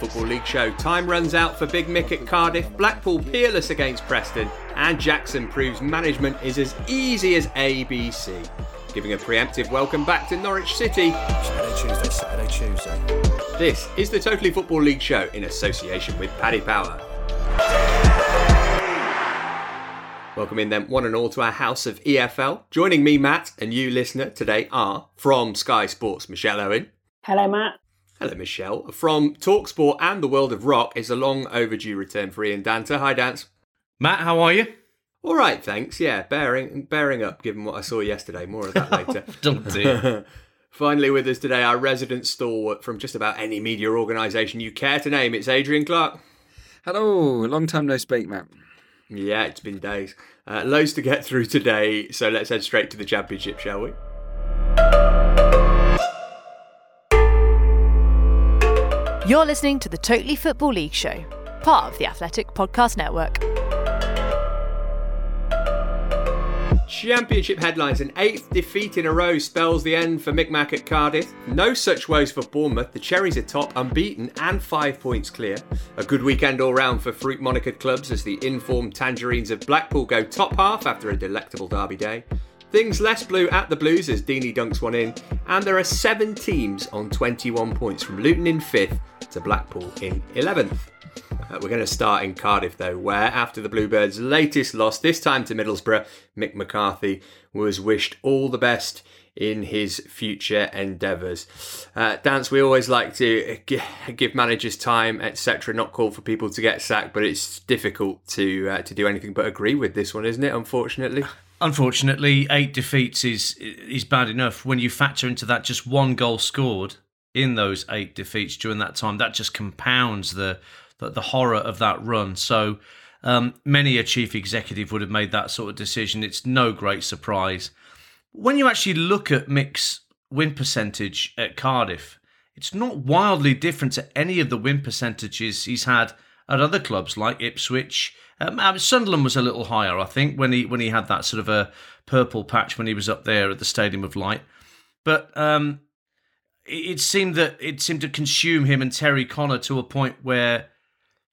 Football League show. Time runs out for Big Mick at Cardiff, Blackpool peerless against Preston, and Jackson proves management is as easy as ABC. Giving a preemptive welcome back to Norwich City. Saturday, Tuesday. This is the Totally Football League show in association with Paddy Power. Welcome in then, one and all, to our house of EFL. Joining me, Matt, and you, listener, today are from Sky Sports, Michelle Owen. Hello, Matt. Hello, Michelle. From TalkSport and the world of rock is a long overdue return for Ian Danter. Hi, Dance. Matt, how are you? All right, thanks. Yeah, bearing up, given what I saw yesterday. More of that later. Don't do. Finally with us today, our resident stalwart from just about any media organisation you care to name. It's Adrian Clark. Hello. Long time no speak, Matt. Yeah, it's been days. Loads to get through today, so let's head straight to the championship, shall we? You're listening to the Totally Football League show, part of the Athletic Podcast Network. Championship headlines. An eighth defeat in a row spells the end for Mick Mac at Cardiff. No such woes for Bournemouth. The Cherries are top, unbeaten and 5 points clear. A good weekend all round for fruit monikered clubs as the informed Tangerines of Blackpool go top half after a delectable derby day. Things less blue at the Blues as Deeney dunks one in. And there are seven teams on 21 points from Luton in 5th to Blackpool in 11th. We're going to start in Cardiff though, where after the Bluebirds' latest loss, this time to Middlesbrough, Mick McCarthy was wished all the best in his future endeavours. Dance, we always like to give managers time, etc., not call for people to get sacked, but it's difficult to do anything but agree with this one, isn't it, unfortunately? Unfortunately, 8 defeats is bad enough. When you factor into that just one goal scored in those 8 defeats during that time, that just compounds the horror of that run. So many a chief executive would have made that sort of decision. It's no great surprise. When you actually look at Mick's win percentage at Cardiff, it's not wildly different to any of the win percentages he's had at other clubs like Ipswich. Sunderland was a little higher, I think, when he had that sort of a purple patch when he was up there at the Stadium of Light. But it seemed to consume him and Terry Connor to a point where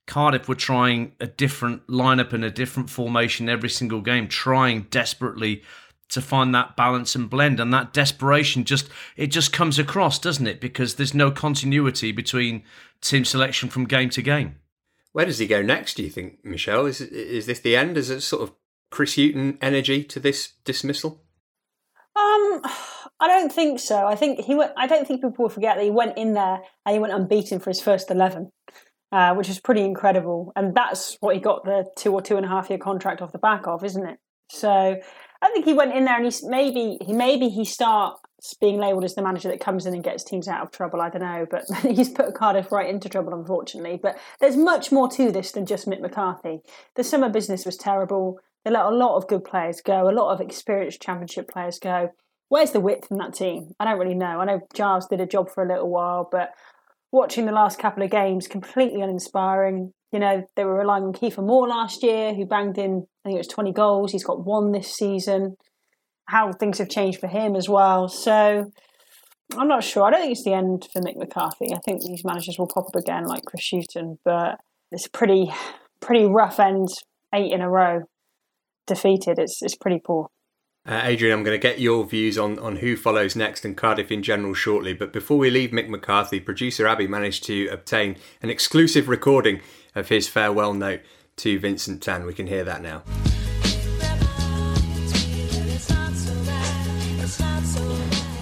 Cardiff were trying a different lineup and a different formation every single game, trying desperately to find that balance and blend. And that desperation just comes across, doesn't it? Because there's no continuity between team selection from game to game. Where does he go next, do you think, Michelle? Is this the end? Is it sort of Chris Hughton energy to this dismissal? I don't think so. I don't think people will forget that he went in there and he went unbeaten for his first 11, which is pretty incredible. And that's what he got the 2 or 2.5 year contract off the back of, isn't it? So I think he went in there and he starts being labelled as the manager that comes in and gets teams out of trouble. I don't know, but he's put Cardiff right into trouble, unfortunately. But there's much more to this than just Mick McCarthy. The summer business was terrible. They let a lot of good players go, a lot of experienced championship players go. Where's the width in that team? I don't really know. I know Giles did a job for a little while, but watching the last couple of games, completely uninspiring. You know, they were relying on Kiefer Moore last year, who banged in, I think it was 20 goals. He's got one this season. How things have changed for him as well. So I'm not sure. I don't think it's the end for Mick McCarthy. I think these managers will pop up again, like Chris Hughton. But it's a pretty rough end, 8 in a row defeated. It's pretty poor. Adrian, I'm going to get your views on who follows next and Cardiff in general shortly. But before we leave Mick McCarthy, producer Abby managed to obtain an exclusive recording of his farewell note to Vincent Tan. We can hear that now.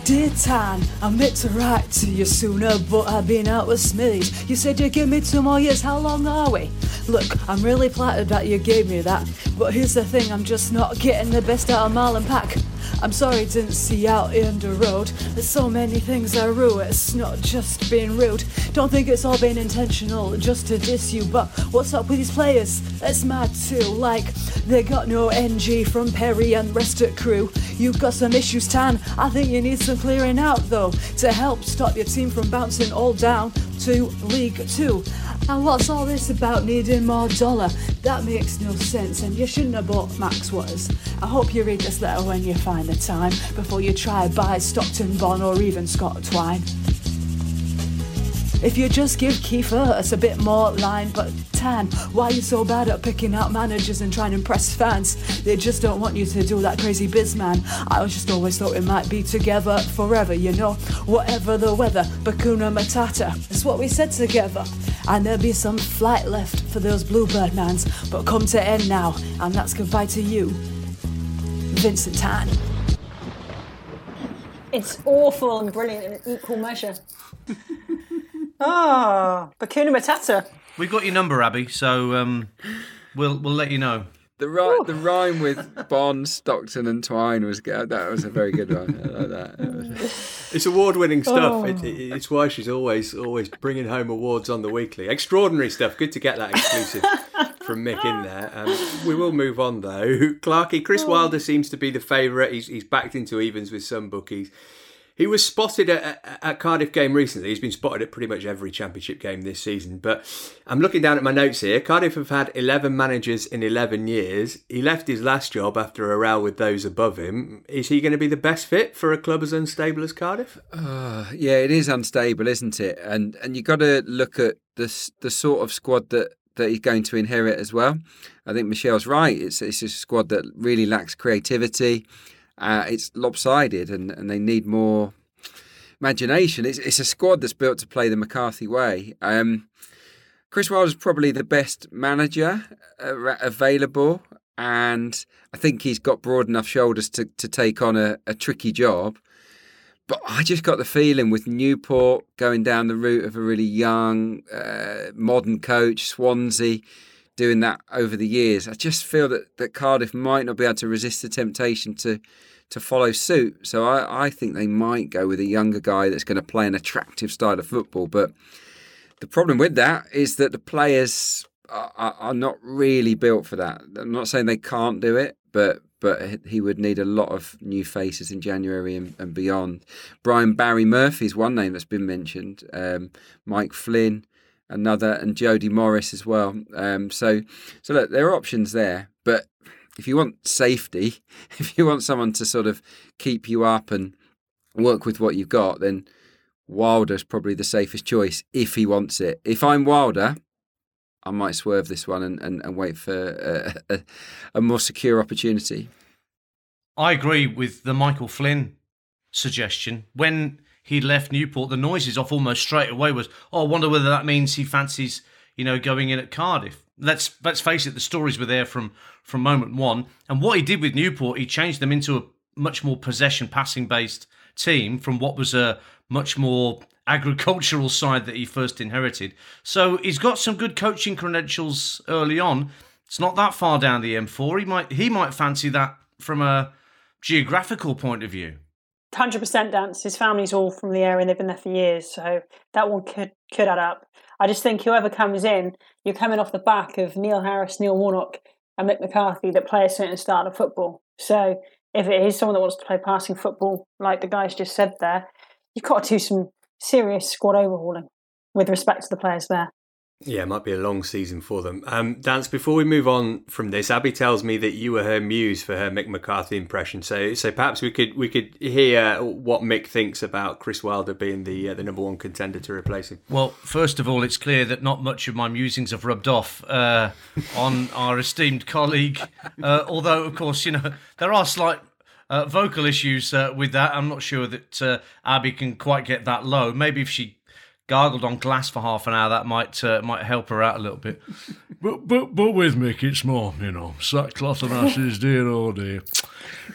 Dear Tan, I meant to write to you sooner, but I've been out with Smithies. You said you'd give me 2 more years, how long are we? Look, I'm really flattered that you gave me that, but here's the thing, I'm just not getting the best out of Marlon Pack. I'm sorry I didn't see you out in the road, there's so many things I rue, it's not just being rude. Don't think it's all been intentional, just to diss you, but what's up with these players? It's mad too, like, they got no NG from Perry and rest of crew. You've got some issues, Tan, I think you need some clearing out though to help stop your team from bouncing all down to League 2. And what's all this about needing more dollar? That makes no sense, and you shouldn't have bought Max Waters. I hope you read this letter when you find the time before you try buy Stockton Bond or even Scott Twine. If you just give Kiefer us a bit more line, but Tan, why are you so bad at picking out managers and trying to impress fans? They just don't want you to do that crazy biz, man. I just always thought we might be together forever, you know, whatever the weather, Bakuna Matata, it's what we said together. And there'll be some flight left for those Bluebird mans, but come to end now, and that's goodbye to you, Vincent Tan. It's awful and brilliant in equal measure. Ah, oh, Bakuna Matata. We got your number, Abby, so we'll let you know. The rhyme with Bond, Stockton and Twine was good. That was a very good one. I like that. It's award-winning stuff. Oh. It's why she's always bringing home awards on the weekly. Extraordinary stuff. Good to get that exclusive from Mick in there. We will move on, though. Clarkey, Chris Wilder seems to be the favourite. He's backed into evens with some bookies. He was spotted at Cardiff game recently. He's been spotted at pretty much every championship game this season. But I'm looking down at my notes here. Cardiff have had 11 managers in 11 years. He left his last job after a row with those above him. Is he going to be the best fit for a club as unstable as Cardiff? Yeah, it is unstable, isn't it? And you've got to look at the sort of squad that he's going to inherit as well. I think Michelle's right. It's a squad that really lacks creativity. It's lopsided and they need more imagination. It's a squad that's built to play the McCarthy way. Chris Wilder's probably the best manager available, and I think he's got broad enough shoulders to take on a tricky job. But I just got the feeling with Newport going down the route of a really young, modern coach, Swansea doing that over the years, I just feel that Cardiff might not be able to resist the temptation to follow suit. So I think they might go with a younger guy that's going to play an attractive style of football. But the problem with that is that the players are not really built for that. I'm not saying they can't do it, but he would need a lot of new faces in January and beyond. Brian Barry Murphy's one name that's been mentioned. Mike Flynn, another, and Jody Morris as well. So look, there are options there, but if you want safety, if you want someone to sort of keep you up and work with what you've got, then Wilder's probably the safest choice if he wants it. If I'm Wilder, I might swerve this one and wait for a more secure opportunity. I agree with the Michael Flynn suggestion. When he left Newport, the noises off almost straight away was, I wonder whether that means he fancies, going in at Cardiff. Let's face it, the stories were there from moment one. And what he did with Newport, he changed them into a much more possession, passing-based team from what was a much more agricultural side that he first inherited. So he's got some good coaching credentials early on. It's not that far down the M4. He might fancy that from a geographical point of view. 100% Dance. His family's all from the area and they've been there for years, so that one could add up. I just think whoever comes in, you're coming off the back of Neil Harris, Neil Warnock and Mick McCarthy that play a certain style of football. So if it is someone that wants to play passing football, like the guys just said there, you've got to do some serious squad overhauling with respect to the players there. Yeah, it might be a long season for them. Dance, before we move on from this, Abby tells me that you were her muse for her Mick McCarthy impression. So perhaps we could hear what Mick thinks about Chris Wilder being the number one contender to replace him. Well, first of all, it's clear that not much of my musings have rubbed off on our esteemed colleague. Although, of course, you know, there are slight vocal issues with that. I'm not sure that Abby can quite get that low. Maybe if she gargled on glass for half an hour, that might help her out a little bit. But with Mick, it's more, you know, sackcloth and ashes, dear oh dear.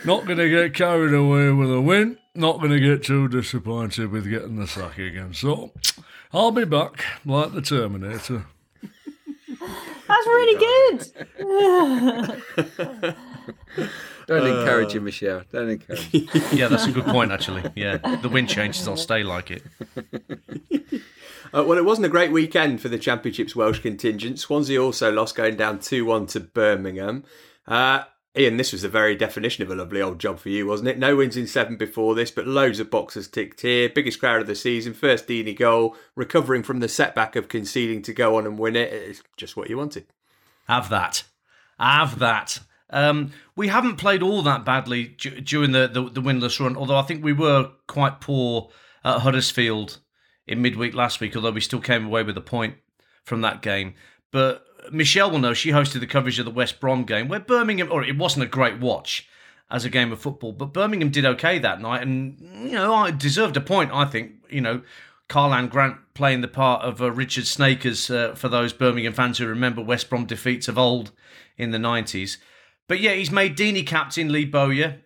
Not going to get carried away with a win. Not going to get too disappointed with getting the sack again. So I'll be back like the Terminator. That's really good. Don't encourage him, Michelle. Don't encourage him. Yeah, that's a good point, actually. Yeah, the wind changes, I'll stay like it. Well, it wasn't a great weekend for the Championship's Welsh contingent. Swansea also lost, going down 2-1 to Birmingham. Ian, this was the very definition of a lovely old job for you, wasn't it? No wins in 7 before this, but loads of boxes ticked here. Biggest crowd of the season, first Deeney goal, recovering from the setback of conceding to go on and win it. It's just what you wanted. Have that. We haven't played all that badly during the winless run, although I think we were quite poor at Huddersfield in midweek last week, although we still came away with a point from that game. But Michelle will know, she hosted the coverage of the West Brom game, where Birmingham, or it wasn't a great watch as a game of football, but Birmingham did okay that night, and, you know, I deserved a point, I think. You know, Carlan Grant playing the part of Richard Snakers, for those Birmingham fans who remember West Brom defeats of old in the 90s. But yeah, he's made Deeney captain, Lee Bowyer,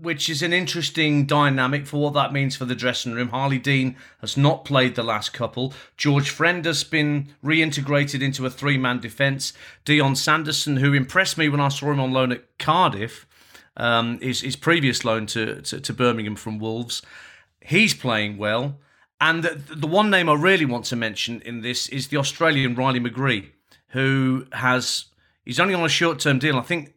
which is an interesting dynamic for what that means for the dressing room. Harley Dean has not played the last couple. George Friend has been reintegrated into a three-man defence. Dion Sanderson, who impressed me when I saw him on loan at Cardiff, his previous loan to Birmingham from Wolves, he's playing well. And the one name I really want to mention in this is the Australian Riley McGree, who has... He's only on a short-term deal. I think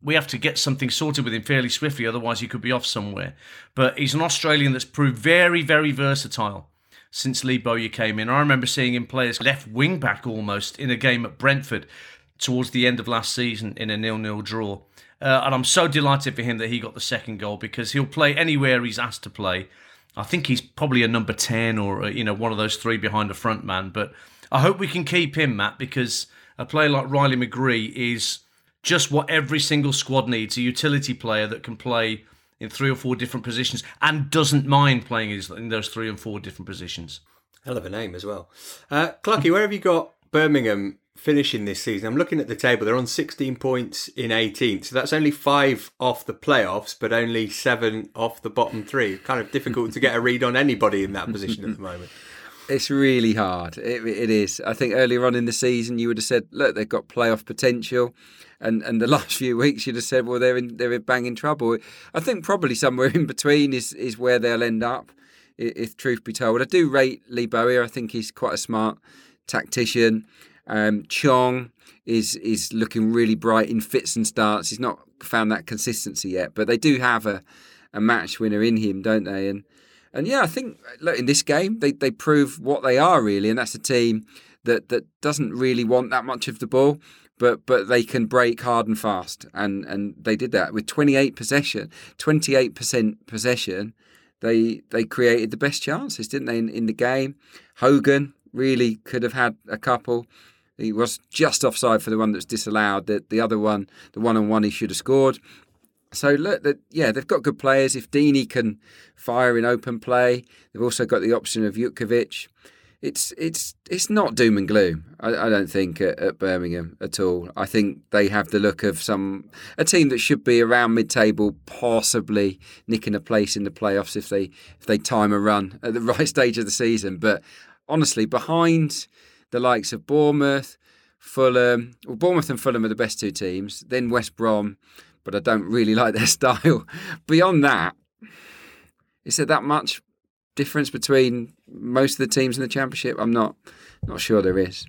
we have to get something sorted with him fairly swiftly, otherwise he could be off somewhere. But he's an Australian that's proved very, very versatile since Lee Bowyer came in. I remember seeing him play as left wing-back almost in a game at Brentford towards the end of last season in a 0-0 draw. And I'm so delighted for him that he got the second goal, because he'll play anywhere he's asked to play. I think he's probably a number 10 or, you know, one of those three behind the front man. But I hope we can keep him, Matt, because... a player like Riley McGree is just what every single squad needs, a utility player that can play in 3 or 4 different positions and doesn't mind playing in those 3 and 4 different positions. Hell of a name as well. Clucky, where have you got Birmingham finishing this season? I'm looking at the table. They're on 16 points in 18th, so that's only 5 off the playoffs, but only 7 off the bottom 3. Kind of difficult to get a read on anybody in that position at the moment. It's really hard. It is. I think earlier on in the season, you would have said, look, they've got playoff potential. And the last few weeks, you'd have said, well, they're in banging trouble. I think probably somewhere in between is where they'll end up, if truth be told. I do rate Lee Bowyer. I think he's quite a smart tactician. Chong is looking really bright in fits and starts. He's not found that consistency yet, but they do have a match winner in him, don't they? And yeah, I think, look, in this game, they prove what they are, really, and that's a team that doesn't really want that much of the ball, but they can break hard and fast, and they did that with 28% possession. They created the best chances, didn't they, in the game? Hogan really could have had a couple. He was just offside for the one that was disallowed. The other one, the one-on-one, he should have scored. So, look, they've got good players. If Deeney can fire in open play, they've also got the option of Jukovic. It's not doom and gloom, I don't think, at Birmingham at all. I think they have the look of a team that should be around mid-table, possibly nicking a place in the playoffs if they time a run at the right stage of the season. But, honestly, behind the likes of Bournemouth and Fulham are the best two teams, then West Brom, but I don't really like their style. Beyond that, is there that much difference between most of the teams in the Championship? I'm not sure there is.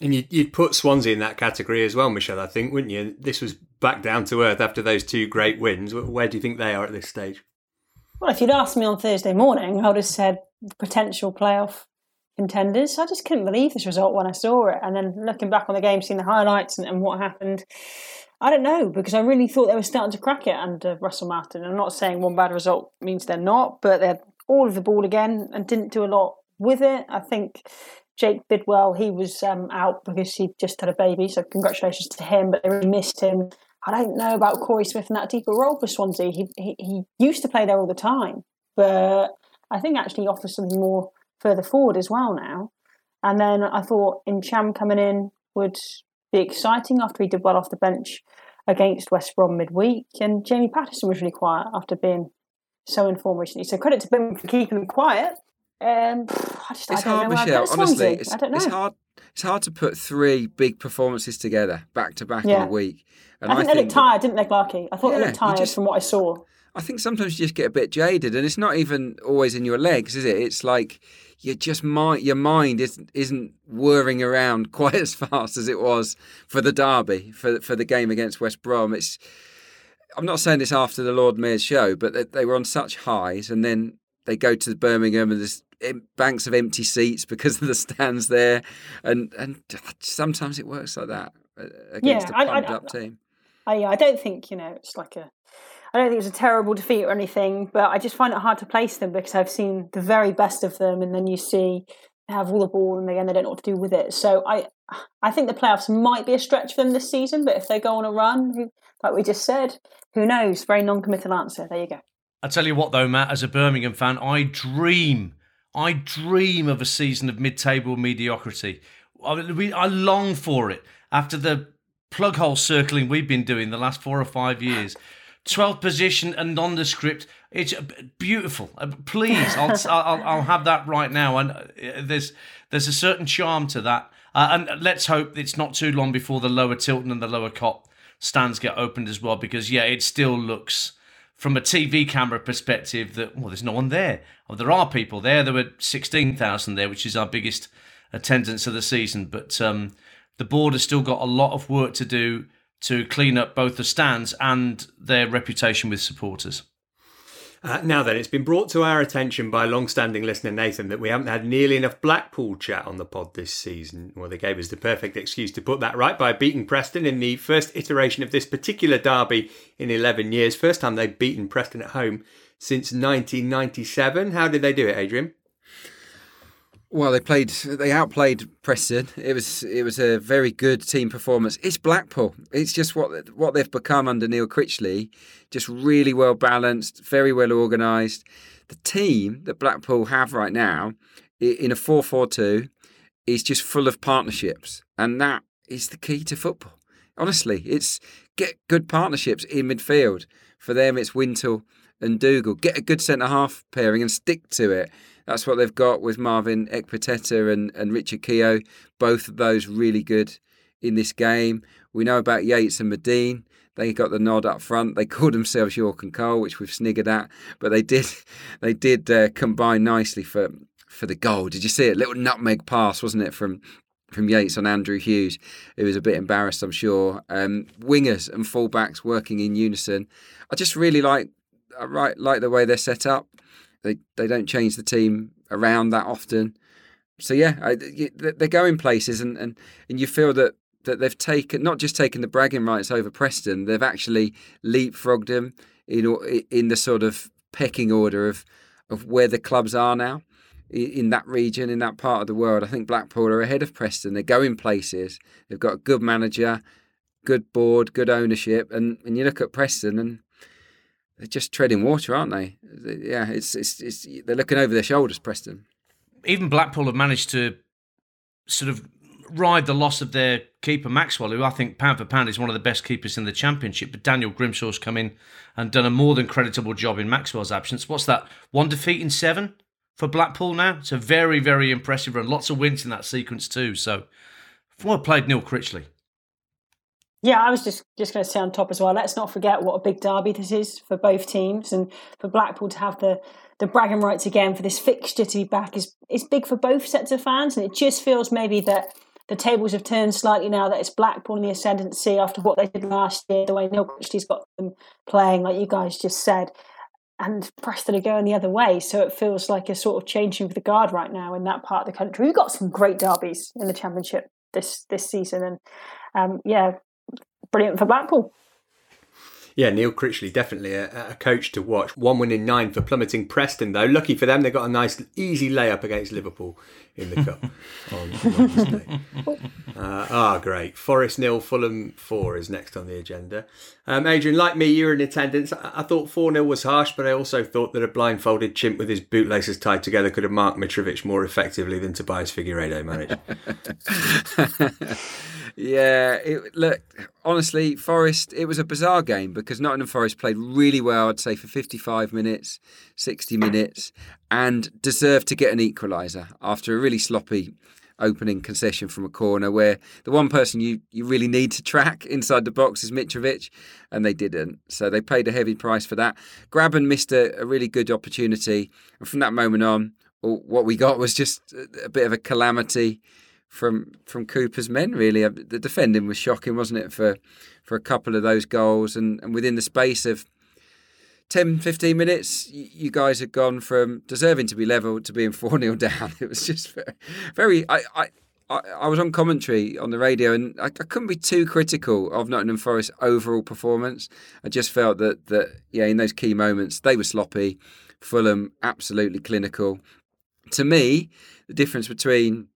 And you'd put Swansea in that category as well, Michelle, I think, wouldn't you? This was back down to earth after those 2 great wins. Where do you think they are at this stage? Well, if you'd asked me on Thursday morning, I would have said potential playoff contenders. I just couldn't believe this result when I saw it. And then looking back on the game, seeing the highlights and what happened, I don't know, because I really thought they were starting to crack it under Russell Martin. I'm not saying one bad result means they're not, but they had all of the ball again and didn't do a lot with it. I think Jake Bidwell, he was out because he just had a baby, so congratulations to him, but they really missed him. I don't know about Corey Smith and that deeper role for Swansea. He used to play there all the time, but I think actually offers something more further forward as well now. And then I thought Incham coming in would be exciting after he did well off the bench against West Brom midweek. And Jamie Patterson was really quiet after being so informed recently. So credit to Birmingham for keeping him quiet. I don't know. It's hard to put three big performances together back to back in a week. And I think they looked tired, didn't they, Clarkey? I thought they looked tired from what I saw. I think sometimes you just get a bit jaded, and it's not even always in your legs, is it? It's like you just your mind isn't whirring around quite as fast as it was for the derby, for the game against West Brom. I'm not saying this after the Lord Mayor's show, but they were on such highs, and then they go to Birmingham and there's banks of empty seats because of the stands there. And sometimes it works like that against a pumped-up team. I don't think, it's like I don't think it was a terrible defeat or anything, but I just find it hard to place them because I've seen the very best of them, and then you see they have all the ball and again they don't know what to do with it. So I think the playoffs might be a stretch for them this season, but if they go on a run, like we just said, who knows? Very non-committal answer. There you go. I tell you what though, Matt, as a Birmingham fan, I dream of a season of mid-table mediocrity. I long for it. After the plug hole circling we've been doing the last 4 or 5 years, 12th position and nondescript, it's beautiful. Please, I'll have that right now. And there's a certain charm to that. And let's hope it's not too long before the lower Tilton and the lower Cop stands get opened as well, because it still looks, from a TV camera perspective, that, well, there's no one there. Well, there are people there. There were 16,000 there, which is our biggest attendance of the season. But the board has still got a lot of work to do to clean up both the stands and their reputation with supporters. Now then, it's been brought to our attention by long-standing listener Nathan that we haven't had nearly enough Blackpool chat on the pod this season. Well, they gave us the perfect excuse to put that right by beating Preston in the first iteration of this particular derby in 11 years. First time they've beaten Preston at home since 1997. How did they do it, Adrian? Well, they outplayed Preston. It was a very good team performance. It's Blackpool. It's just what they've become under Neil Critchley. Just really well balanced, very well organised. The team that Blackpool have right now in a 4-4-2 is just full of partnerships, and that is the key to football. Honestly, it's get good partnerships in midfield. For them, it's Wintle and Dougal. Get a good centre-half pairing and stick to it. That's what they've got with Marvin Ekpeteta and Richard Keogh. Both of those really good in this game. We know about Yates and Medine. They got the nod up front. They called themselves York and Cole, which we've sniggered at, but they did combine nicely for the goal. Did you see it? Little nutmeg pass, wasn't it, from Yates on Andrew Hughes, who was a bit embarrassed, I'm sure. Wingers and fullbacks working in unison. I just really like the way they're set up. They don't change the team around that often. So, they're going places and you feel that they've not just taken the bragging rights over Preston, they've actually leapfrogged them in the sort of pecking order of where the clubs are now in that region, in that part of the world. I think Blackpool are ahead of Preston. They're going places. They've got a good manager, good board, good ownership. And you look at Preston and they're just treading water, aren't they? Yeah, it's they're looking over their shoulders, Preston. Even Blackpool have managed to sort of ride the loss of their keeper, Maxwell, who I think pound for pound is one of the best keepers in the Championship. But Daniel Grimshaw's come in and done a more than creditable job in Maxwell's absence. What's that? 1 defeat in 7 for Blackpool now? It's a very, very impressive run. Lots of wins in that sequence too. So, well played, Neil Critchley. Yeah, I was just going to say on top as well, let's not forget what a big derby this is for both teams, and for Blackpool to have the bragging rights again for this fixture to be back is big for both sets of fans, and it just feels maybe that the tables have turned slightly now, that it's Blackpool in the ascendancy after what they did last year, the way Neil Critchley's got them playing, like you guys just said. and Preston are going the other way. So it feels like a sort of changing of the guard right now in that part of the country. We've got some great derbies in the Championship this season, and brilliant for Blackpool. Yeah, Neil Critchley, definitely a coach to watch. 1 win in 9 for plummeting Preston, though. Lucky for them, they got a nice, easy layup against Liverpool in the cup on Wednesday. Great. Forest 0, Fulham 4 is next on the agenda. Adrian, like me, you're in attendance. I thought 4-0 was harsh, but I also thought that a blindfolded chimp with his bootlaces tied together could have marked Mitrovic more effectively than Tobias Figueiredo managed. Look, honestly, Forest, it was a bizarre game because Nottingham Forest played really well, I'd say, for 55 minutes, 60 minutes, and deserved to get an equaliser after a really sloppy opening concession from a corner where the one person you really need to track inside the box is Mitrovic, and they didn't. So they paid a heavy price for that. Graben missed a really good opportunity, and from that moment on, what we got was just a bit of a calamity from Cooper's men, really. The defending was shocking, wasn't it, for a couple of those goals, and within the space of 10-15 minutes you guys had gone from deserving to be level to being 4-0 down. It was just very I was on commentary on the radio, and I couldn't be too critical of Nottingham Forest's overall performance. I just felt that in those key moments they were sloppy. Fulham absolutely clinical. To me, the difference between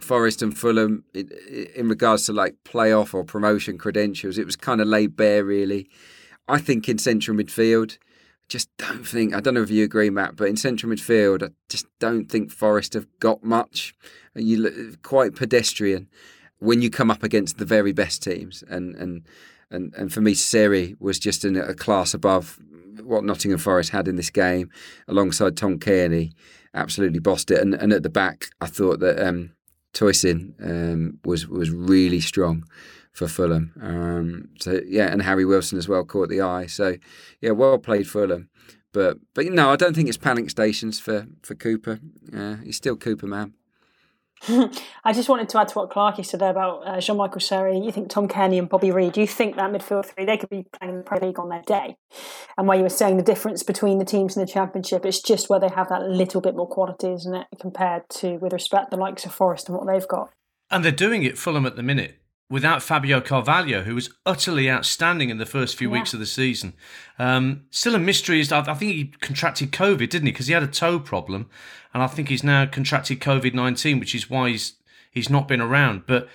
Forest and Fulham in regards to like playoff or promotion credentials, it was kind of laid bare, really. I think in central midfield, I don't know if you agree, Matt, but in central midfield, I just don't think Forest have got much. You look quite pedestrian when you come up against the very best teams. And for me, Seri was just in a class above what Nottingham Forest had in this game, alongside Tom Kearney. Absolutely bossed it. And at the back, I thought that... Toysin was really strong for Fulham. And Harry Wilson as well caught the eye. So, yeah, well played Fulham. But no, I don't think it's panic stations for Cooper. He's still Cooper, man. I just wanted to add to what Clarkey said there about Jean-Michael Seri. You think Tom Kearney and Bobby Reid, you think that midfield three, they could be playing in the Premier League on their day. And where you were saying the difference between the teams in the Championship, it's just where they have that little bit more quality, isn't it, compared to, with respect, the likes of Forest and what they've got. And they're doing it, Fulham, at the minute, without Fabio Carvalho, who was utterly outstanding in the first few weeks of the season. Still a mystery. I think he contracted COVID, didn't he? Because he had a toe problem, and I think he's now contracted COVID-19, which is why he's not been around. But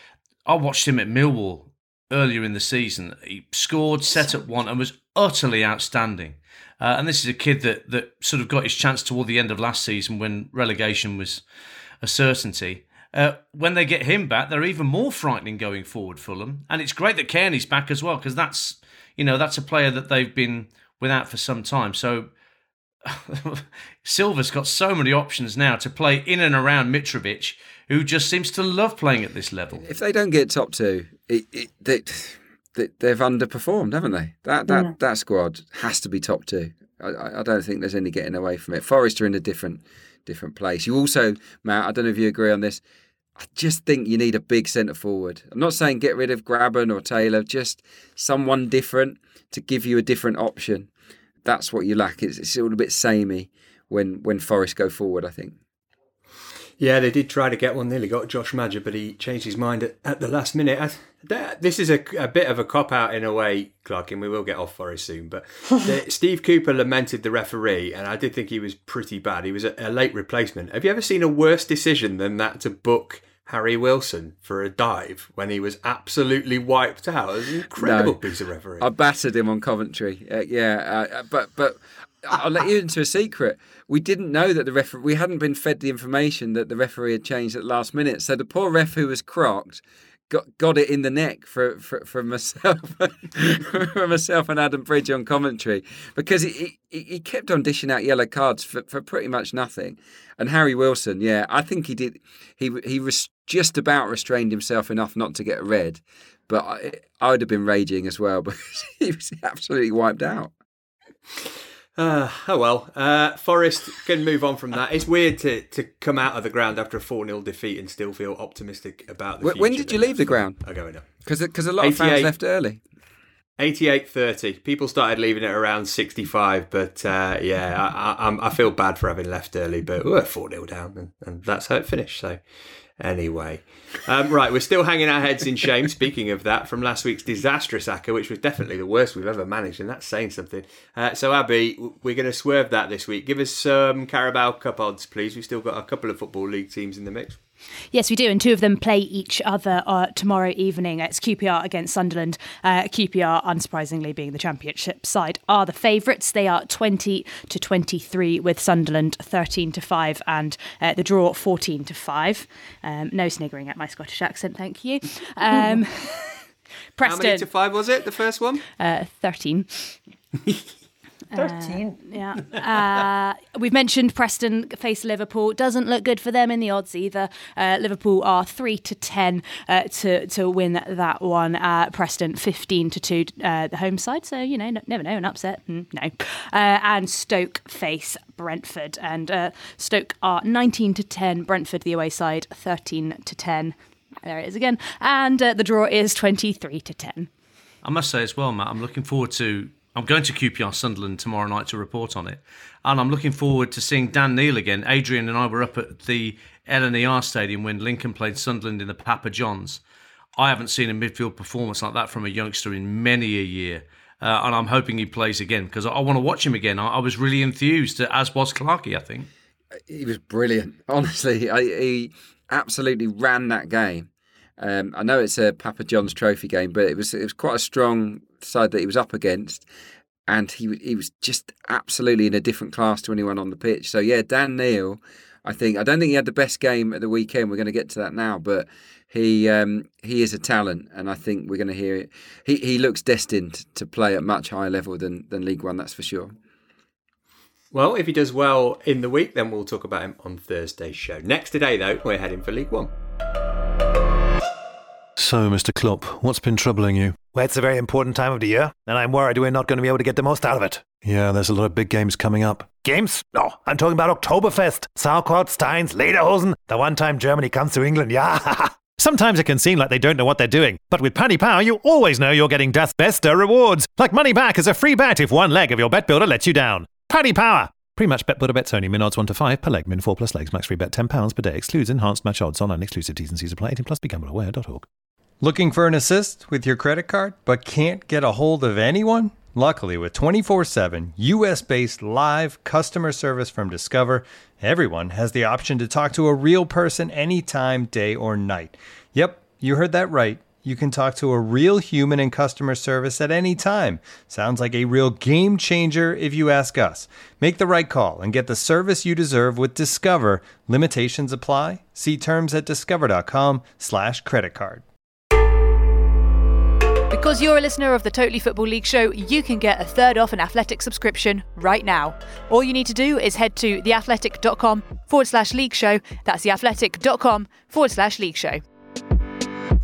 I watched him at Millwall earlier in the season. He scored, set up one, and was utterly outstanding. And this is a kid that sort of got his chance toward the end of last season when relegation was a certainty. When they get him back, they're even more frightening going forward, Fulham. And it's great that Kearney's back as well, because that's a player that they've been without for some time. So Silva's got so many options now to play in and around Mitrovic, who just seems to love playing at this level. If they don't get top two, they've underperformed, haven't they? That squad has to be top two. I don't think there's any getting away from it. Forest are in a different place. You also, Matt, I don't know if you agree on this, I just think you need a big centre forward. I'm not saying get rid of Graben or Taylor, just someone different to give you a different option. That's what you lack. It's all a bit samey when Forest go forward, I think. Yeah, they did try to get one, nearly got Josh Madger, but he changed his mind at the last minute. This is a bit of a cop-out in a way, Clark, and we will get off Forest soon, but Steve Cooper lamented the referee, and I did think he was pretty bad. He was a late replacement. Have you ever seen a worse decision than that to book Harry Wilson for a dive when he was absolutely wiped out? It was an incredible piece of refereeing. I battered him on Coventry. But I'll let you into a secret. We didn't know that we hadn't been fed the information that the referee had changed at the last minute. So the poor ref who was crocked got it in the neck for myself, for myself and Adam Bridge on commentary, because he kept on dishing out yellow cards for pretty much nothing. And Harry Wilson, I think he did. He just about restrained himself enough not to get a red, but I would have been raging as well because he was absolutely wiped out. Forest can move on from that. It's weird to come out of the ground after a 4-0 defeat and still feel optimistic about the future. When did you leave the ground? Because a lot of fans left early. 88.30. People started leaving at around 65, but I feel bad for having left early, but we're 4-0 down, and that's how it finished. So anyway, right, we're still hanging our heads in shame, speaking of that, from last week's disastrous ACCA, which was definitely the worst we've ever managed, and that's saying something. So, Abby, we're going to swerve that this week. Give us some Carabao Cup odds, please. We've still got a couple of Football League teams in the mix. Yes, we do, and two of them play each other tomorrow evening. It's QPR against Sunderland. QPR, unsurprisingly, being the championship side, are the favourites. They are 20-23 with Sunderland 13-5 and the draw 14-5. No sniggering at my Scottish accent, thank you. Preston. How many to five was it? The first one? 13. 13. Yeah. We've mentioned Preston face Liverpool. Doesn't look good for them in the odds either. Liverpool are 3-10 to win that one. Preston 15-2, the home side. So, you know, never know, an upset. No. And Stoke face Brentford. And Stoke are 19-10. Brentford, the away side, 13-10. There it is again. And the draw is 23-10. I must say as well, Matt, I'm going to QPR Sunderland tomorrow night to report on it. And I'm looking forward to seeing Dan Neil again. Adrian and I were up at the LNER Stadium when Lincoln played Sunderland in the Papa John's. I haven't seen a midfield performance like that from a youngster in many a year. And I'm hoping he plays again because I want to watch him again. I was really enthused, as was Clarkey, I think. He was brilliant. Honestly, he absolutely ran that game. I know it's a Papa John's Trophy game, but it was quite a strong side that he was up against, and he was just absolutely in a different class to anyone on the pitch. So yeah, Dan Neil, I don't think he had the best game at the weekend. We're going to get to that now, but he is a talent, and I think we're going to hear it. He looks destined to play at much higher level than League One, that's for sure. Well, if he does well in the week, then we'll talk about him on Thursday's show. Next today, though, we're heading for League One. So, Mr. Klopp, what's been troubling you? Well, it's a very important time of the year, and I'm worried we're not going to be able to get the most out of it. Yeah, there's a lot of big games coming up. Games? No, I'm talking about Oktoberfest, Sauerkraut, Steins, Lederhosen, the one time Germany comes to England, yeah. Sometimes it can seem like they don't know what they're doing, but with Paddy Power, you always know you're getting Das Beste rewards, like money back as a free bet if one leg of your bet builder lets you down. Paddy Power! Pre-match bet builder bets only, min odds 1-5 per leg, min 4 plus legs, max free bet £10 per day, excludes enhanced match odds, online exclusive T's and C's apply, 18 plus, begambleaware.org. Looking for an assist with your credit card but can't get a hold of anyone? Luckily, with 24/7 US-based live customer service from Discover, everyone has the option to talk to a real person anytime, day or night. Yep, you heard that right. You can talk to a real human in customer service at any time. Sounds like a real game changer if you ask us. Make the right call and get the service you deserve with Discover. Limitations apply. See terms at discover.com/creditcard. Because you're a listener of the Totally Football League show, you can get a third off an Athletic subscription right now. All you need to do is head to theathletic.com/league show. That's theathletic.com/league show.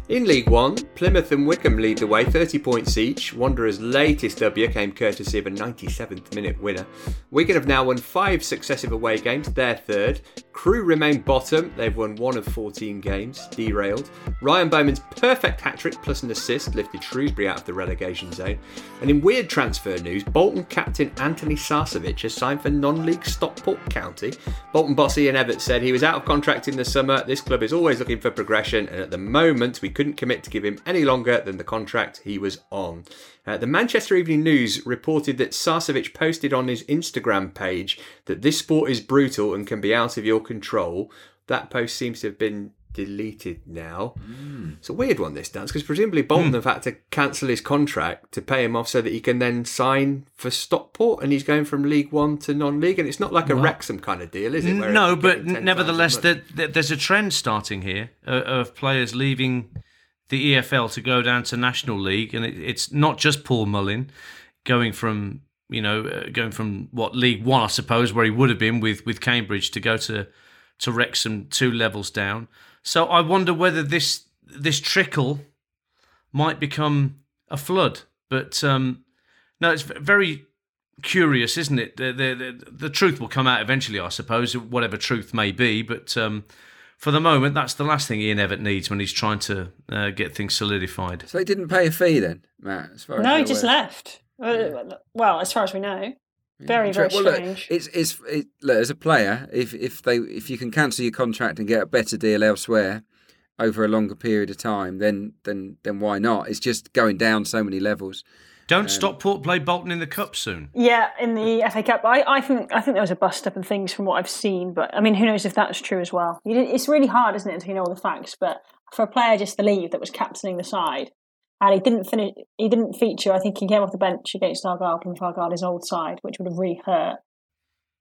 In League One, Plymouth and Wycombe lead the way, 30 points each. Wanderers' latest W came courtesy of a 97th minute winner. Wigan have now won 5 successive away games, their third. Crewe remain bottom, they've won 1 of 14 games, derailed. Ryan Bowman's perfect hat-trick plus an assist lifted Shrewsbury out of the relegation zone. And in weird transfer news, Bolton captain Anthony Sarcevic has signed for non-league Stockport County. Bolton boss Ian Evatt said he was out of contract in the summer. This club is always looking for progression, and at the moment we couldn't commit to give him any longer than the contract he was on. The Manchester Evening News reported that Sarcevic posted on his Instagram page that this sport is brutal and can be out of your control. That post seems to have been deleted now. It's a weird one, this, Dance, because presumably Bolton have had to cancel his contract to pay him off so that he can then sign for Stockport, and he's going from League One to non-league, and it's not like a Wrexham kind of deal, is it? No, but nevertheless, there's a trend starting here of players leaving the EFL to go down to National League, and it's not just Paul Mullin going from what, League One, I suppose, where he would have been with Cambridge, to go to Wrexham 2 levels down. So I wonder whether this trickle might become a flood. But no, it's very curious, isn't it? The truth will come out eventually, I suppose, whatever truth may be. But for the moment, that's the last thing Ian Evatt needs when he's trying to get things solidified. So he didn't pay a fee then, Matt? As far as no, he just left. Yeah. Well, as far as we know. Very, very strange. Look, look, as a player, if you can cancel your contract and get a better deal elsewhere over a longer period of time, then why not? It's just going down so many levels. Don't Stockport play Bolton in the Cup soon? Yeah, in the FA Cup. I think there was a bust up in things from what I've seen, but I mean, who knows if that's true as well? It's really hard, isn't it, until you know all the facts? But for a player just to leave that was captaining the side. And he didn't feature. I think he came off the bench against Argyle, and Argyle's old side, which would have really hurt.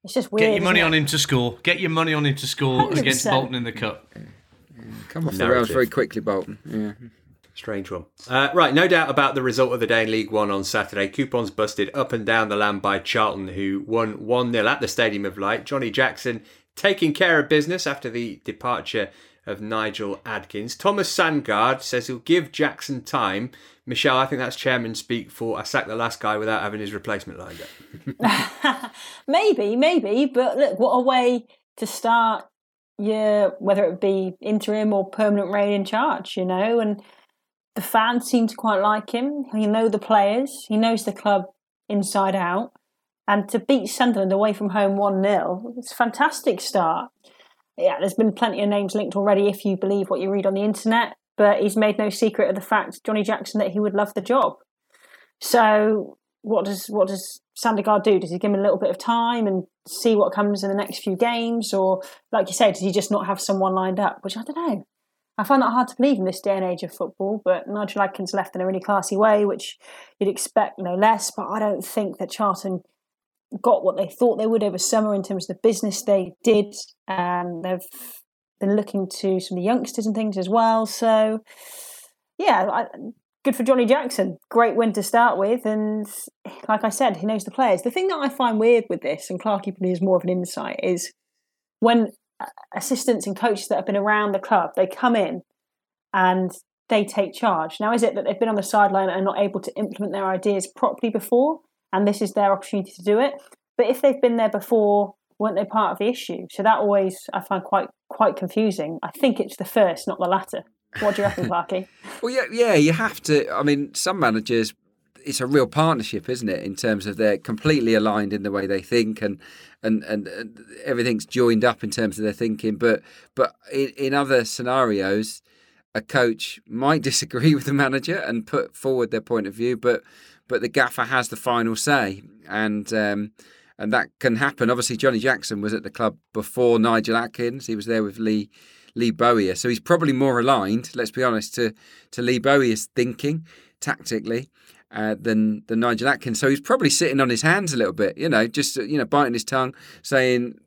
It's just weird. Get your money on him to score 100%. Against Bolton in the Cup. Yeah. Come off the rails very quickly, Bolton. Yeah. Strange one. Right, no doubt about the result of the day in League One on Saturday. Coupons busted up and down the land by Charlton, who won 1-0 at the Stadium of Light. Johnny Jackson taking care of business after the departure of Nigel Adkins. Thomas Sandgaard says he'll give Jackson time. Michelle, I think that's chairman speak for I sacked the last guy without having his replacement lined up. maybe, but look, what a way to start your, whether it be interim or permanent reign in charge, you know, and the fans seem to quite like him. He knows the players, he knows the club inside out, and to beat Sunderland away from home 1-0, it's a fantastic start. Yeah, there's been plenty of names linked already if you believe what you read on the internet, but he's made no secret of the fact, Johnny Jackson, that he would love the job. So what does Sandgaard do? Does he give him a little bit of time and see what comes in the next few games? Or, like you say, does he just not have someone lined up? Which I don't know. I find that hard to believe in this day and age of football, but Nigel Adkins left in a really classy way, which you'd expect no less, but I don't think that Charlton got what they thought they would over summer in terms of the business they did, and they've been looking to some of the youngsters and things as well. So yeah, good for Johnny Jackson. Great win to start with, and like I said, he knows the players. The thing that I find weird with this, and Clarky probably is more of an insight, is when assistants and coaches that have been around the club, they come in and they take charge. Now, is it that they've been on the sideline and not able to implement their ideas properly before? And this is their opportunity to do it. But if they've been there before, weren't they part of the issue? So that always I find quite confusing. I think it's the first, not the latter. What do you reckon, Clarky? Well, yeah, you have to. I mean, some managers, it's a real partnership, isn't it? In terms of they're completely aligned in the way they think, and everything's joined up in terms of their thinking. But in other scenarios, a coach might disagree with the manager and put forward their point of view, but the gaffer has the final say, and that can happen. Obviously, Johnny Jackson was at the club before Nigel Adkins. He was there with Lee Bowyer, so he's probably more aligned, let's be honest, to Lee Bowyer's thinking tactically than Nigel Adkins. So he's probably sitting on his hands a little bit, biting his tongue, saying,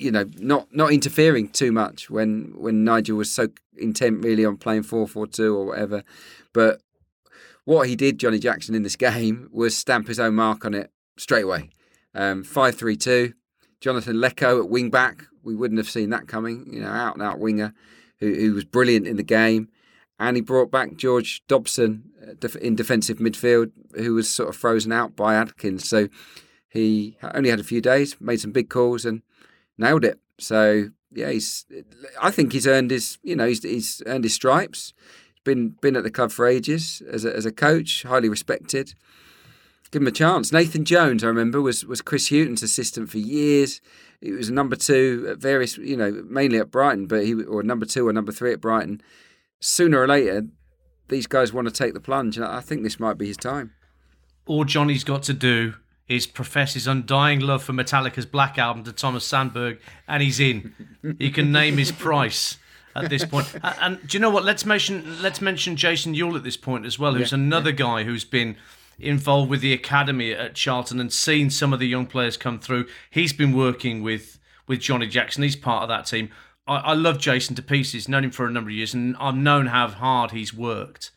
not interfering too much when Nigel was so intent really on playing 4-4-2 or whatever, but. What he did, Johnny Jackson, in this game was stamp his own mark on it straight away. 5-3-2, Jonathan Lecco at wing back. We wouldn't have seen that coming. Out and out winger who was brilliant in the game, and he brought back George Dobson in defensive midfield, who was sort of frozen out by Adkins. So he only had a few days, made some big calls, and nailed it. So yeah, I think he's earned his he's earned his stripes. Been at the club for ages as a coach, highly respected. Give him a chance. Nathan Jones, I remember, was Chris Hughton's assistant for years. He was number 2 at various, mainly at Brighton, but or number 2 or number 3 at Brighton. Sooner or later, these guys want to take the plunge, and I think this might be his time. All Johnny's got to do is profess his undying love for Metallica's Black Album to Thomas Sandberg, and he's in. He can name his price. At this point, and do you know what? Let's mention Jason Yule at this point as well, who's another guy who's been involved with the academy at Charlton and seen some of the young players come through. He's been working with Johnny Jackson. He's part of that team. I love Jason to pieces. Known him for a number of years, and I've known how hard he's worked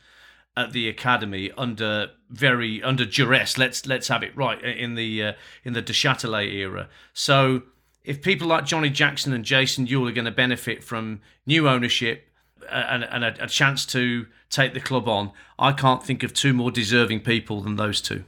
at the academy under duress. Let's have it right in the De Châtelet era. So. If people like Johnny Jackson and Jason Yule are going to benefit from new ownership and a chance to take the club on, I can't think of two more deserving people than those two.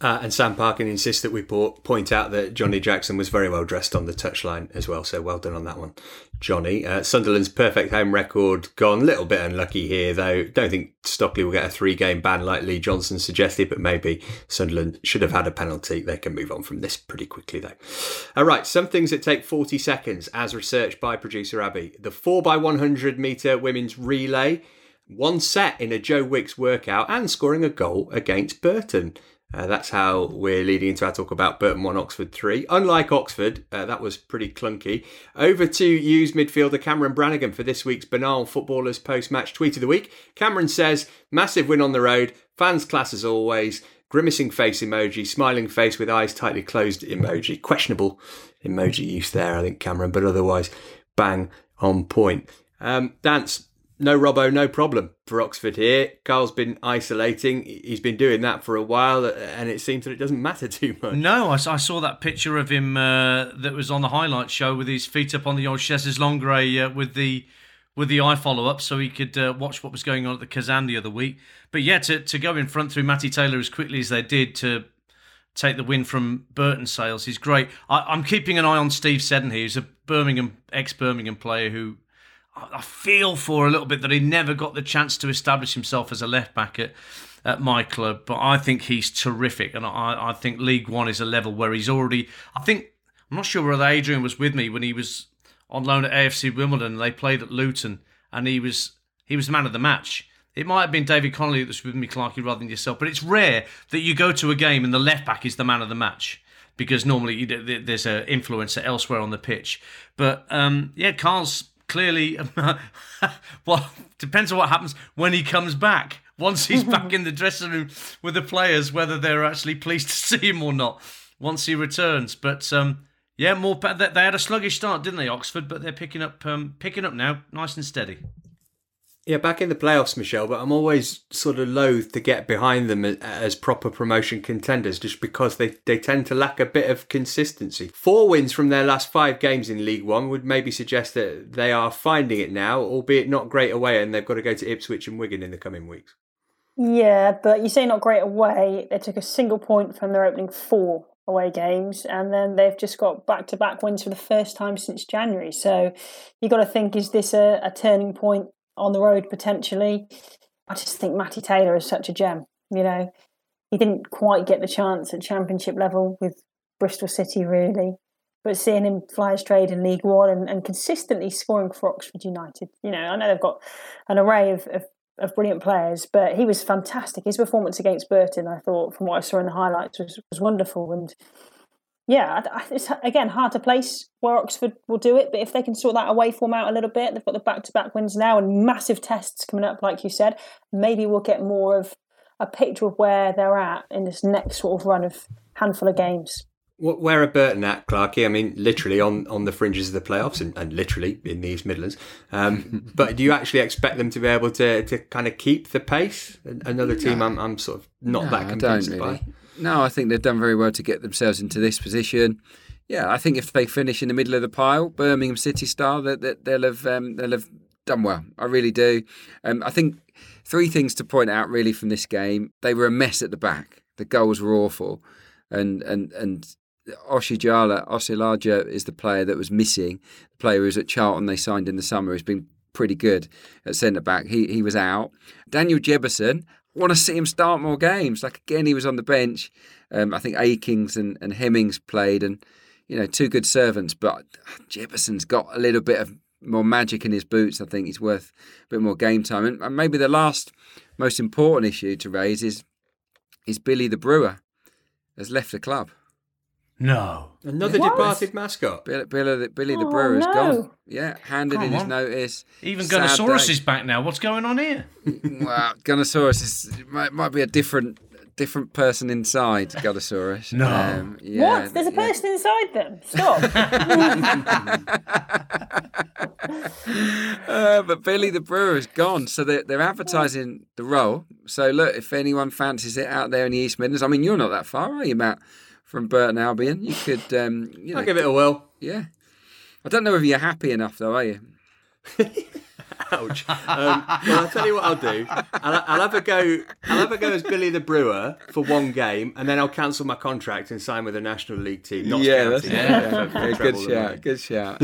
And Sam Parkin insists that we point out that Johnny Jackson was very well dressed on the touchline as well, so well done on that one, Johnny. Sunderland's perfect home record gone. A little bit unlucky here, though. Don't think Stockley will get a 3-game ban like Lee Johnson suggested, but maybe Sunderland should have had a penalty. They can move on from this pretty quickly, though. All right, some things that take 40 seconds as researched by producer Abby. The 4x100 metre women's relay, one set in a Joe Wicks workout and scoring a goal against Burton. That's how we're leading into our talk about Burton 1, Oxford 3. Unlike Oxford, that was pretty clunky. Over to Hughes midfielder Cameron Brannigan for this week's Banal Footballers post-match tweet of the week. Cameron says, massive win on the road, fans class as always, grimacing face emoji, smiling face with eyes tightly closed emoji. Questionable emoji use there, I think, Cameron, but otherwise bang on point. Dance. No Robbo, no problem for Oxford here. Carl's been isolating. He's been doing that for a while, and it seems that it doesn't matter too much. No, I saw that picture of him that was on the highlight show with his feet up on the old chaises Longue with the eye follow-up so he could watch what was going on at the Kazan the other week. But yeah, to go in front through Matty Taylor as quickly as they did to take the win from Burton Sales is great. I'm keeping an eye on Steve Seddon here, who's a ex-Birmingham player who I feel for a little bit that he never got the chance to establish himself as a left-back at my club, but I think he's terrific, and I think League One is a level where he's already... I'm not sure whether Adrian was with me when he was on loan at AFC Wimbledon, and they played at Luton, and he was the man of the match. It might have been David Connolly that was with me, Clarkey, rather than yourself, but it's rare that you go to a game and the left-back is the man of the match, because normally there's an influencer elsewhere on the pitch. But, Carl's... clearly, well, depends on what happens when he comes back. Once he's back in the dressing room with the players, whether they're actually pleased to see him or not, once he returns. But they had a sluggish start, didn't they, Oxford? But they're picking up now, nice and steady. Yeah, back in the playoffs, Michelle. But I'm always sort of loath to get behind them as proper promotion contenders, just because they tend to lack a bit of consistency. 4 wins from their last 5 games in League One would maybe suggest that they are finding it now, albeit not great away, and they've got to go to Ipswich and Wigan in the coming weeks. Yeah, but you say not great away. They took a single point from their opening 4 away games, and then they've just got back-to-back wins for the first time since January. So you got to think, is this a turning point on the road potentially? I just think Matty Taylor is such a gem. You know, he didn't quite get the chance at championship level with Bristol City really, but seeing him fly his trade in League One and consistently scoring for Oxford United, you know, I know they've got an array of brilliant players, but he was fantastic. His performance against Burton, I thought, from what I saw in the highlights, was wonderful. And yeah, it's again hard to place where Oxford will do it, but if they can sort that away form out a little bit, they've got the back-to-back wins now and massive tests coming up, like you said. Maybe we'll get more of a picture of where they're at in this next sort of run of handful of games. Where are Burton at, Clarkey? I mean, literally on the fringes of the playoffs and literally in the East Midlands. But do you actually expect them to be able to kind of keep the pace? Another team I'm sort of not that convinced by. No, I think they've done very well to get themselves into this position. Yeah, I think if they finish in the middle of the pile, Birmingham City style, that they'll have done well. I really do. I think 3 things to point out really from this game. They were a mess at the back. The goals were awful, and Osilaja is the player that was missing. The player who was at Charlton they signed in the summer has been pretty good at centre back. He was out. Daniel Jebison. Want to see him start more games. Like, again, he was on the bench. I think Aikings and Hemmings played, and, you know, 2 good servants, but Jefferson's got a little bit of more magic in his boots. I think he's worth a bit more game time. And maybe the last most important issue to raise is Billy the Brewer has left the club. No. Another departed mascot. Billy the Brewer is gone. Yeah, handed in his notice. Even Gunnosaurus is back now. What's going on here? Well, Gunnosaurus might be a different person inside Gunnosaurus. No. Yeah, what? There's a person inside them? Stop. But Billy the Brewer is gone, so they're advertising the role. So look, if anyone fancies it out there in the East Midlands, I mean, you're not that far, are you, Matt? From Burton Albion, you could... I'll give it a whirl. Yeah. I don't know if you're happy enough, though, are you? Ouch. Well, I'll tell you what I'll do. I'll have a go as Billy the Brewer for one game, and then I'll cancel my contract and sign with a National League team. Good shout.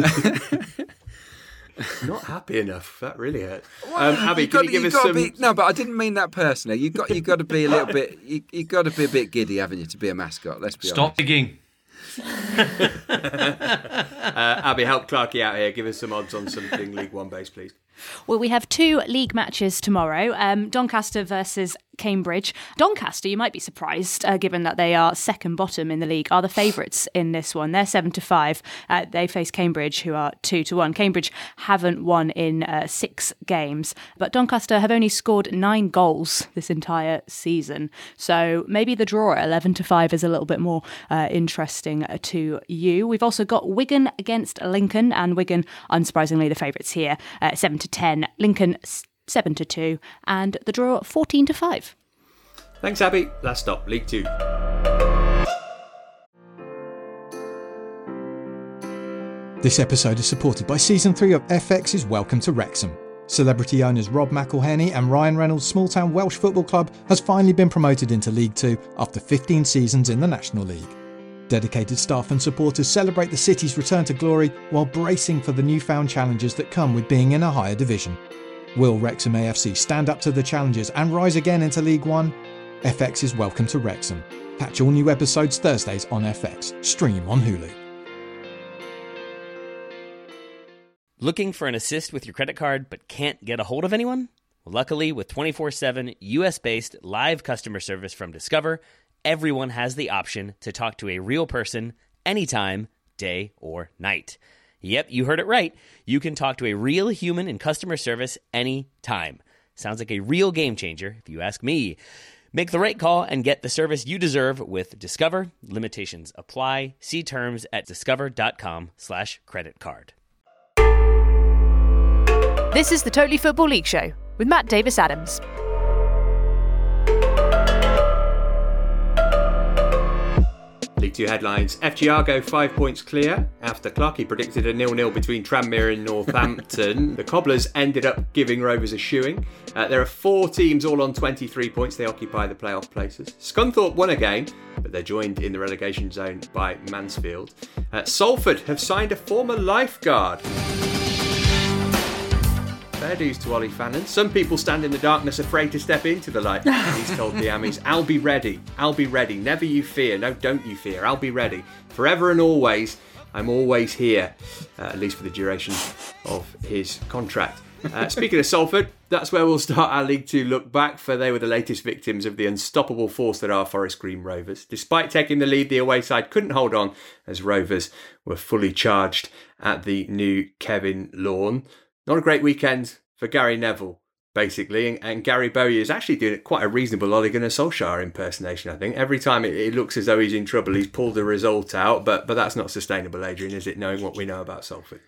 Not happy enough. That really hurt. Abby, can you give us some? No, but I didn't mean that personally. You've got to be a little bit. You've got to be a bit giddy, haven't you, to be a mascot? Let's be honest. Stop digging. Abby, help Clarkie out here. Give us some odds on something League One based, please. Well, we have two league matches tomorrow, Doncaster versus Cambridge. Doncaster, you might be surprised, given that they are second bottom in the league, are the favourites in this one. They're 7-5. They face Cambridge, who are 2-1. Cambridge haven't won in 6 games, but Doncaster have only scored 9 goals this entire season. So maybe the draw at 11-5 is a little bit more interesting to you. We've also got Wigan against Lincoln, and Wigan, unsurprisingly, the favourites here, 7-10. Lincoln 7-2, and the draw 14-5. Thanks, Abby. Last stop, League Two. This episode is supported by Season 3 of FX's Welcome to Wrexham. Celebrity owners Rob McElhenney and Ryan Reynolds' small-town Welsh football club has finally been promoted into League Two after 15 seasons in the National League. Dedicated staff and supporters celebrate the city's return to glory while bracing for the newfound challenges that come with being in a higher division. Will Wrexham AFC stand up to the challenges and rise again into League One? FX's Welcome to Wrexham. Catch all new episodes Thursdays on FX. Stream on Hulu. Looking for an assist with your credit card but can't get a hold of anyone? Luckily, with 24/7 US-based live customer service from Discover, everyone has the option to talk to a real person anytime, day or night. Yep, you heard it right. You can talk to a real human in customer service anytime. Sounds like a real game changer, if you ask me. Make the right call and get the service you deserve with Discover. Limitations apply. See terms at discover.com/creditcard. This is the Totally Football League Show with Matt Davis Adams. Two headlines. FGR go 5 points clear after Clarkie predicted a 0-0 between Tranmere and Northampton. The Cobblers ended up giving Rovers a shoeing. There are 4 teams all on 23 points. They occupy the playoff places. Scunthorpe won a game, but they're joined in the relegation zone by Mansfield. Salford have signed a former lifeguard. Fair dues to Ollie Fannin. Some people stand in the darkness afraid to step into the light. He's told the Ammies, I'll be ready. I'll be ready. Never you fear. No, don't you fear. I'll be ready. Forever and always. I'm always here. At least for the duration of his contract. Speaking of Salford, that's where we'll start our League Two look back, for they were the latest victims of the unstoppable force that are Forest Green Rovers. Despite taking the lead, the away side couldn't hold on as Rovers were fully charged at the new Kevin Lawn. Not a great weekend for Gary Neville, basically, and Gary Bowyer is actually doing quite a reasonable Ole Gunnar Solskjaer impersonation, I think. Every time it looks as though he's in trouble, he's pulled the result out, but that's not sustainable, Adrian, is it, knowing what we know about Salford?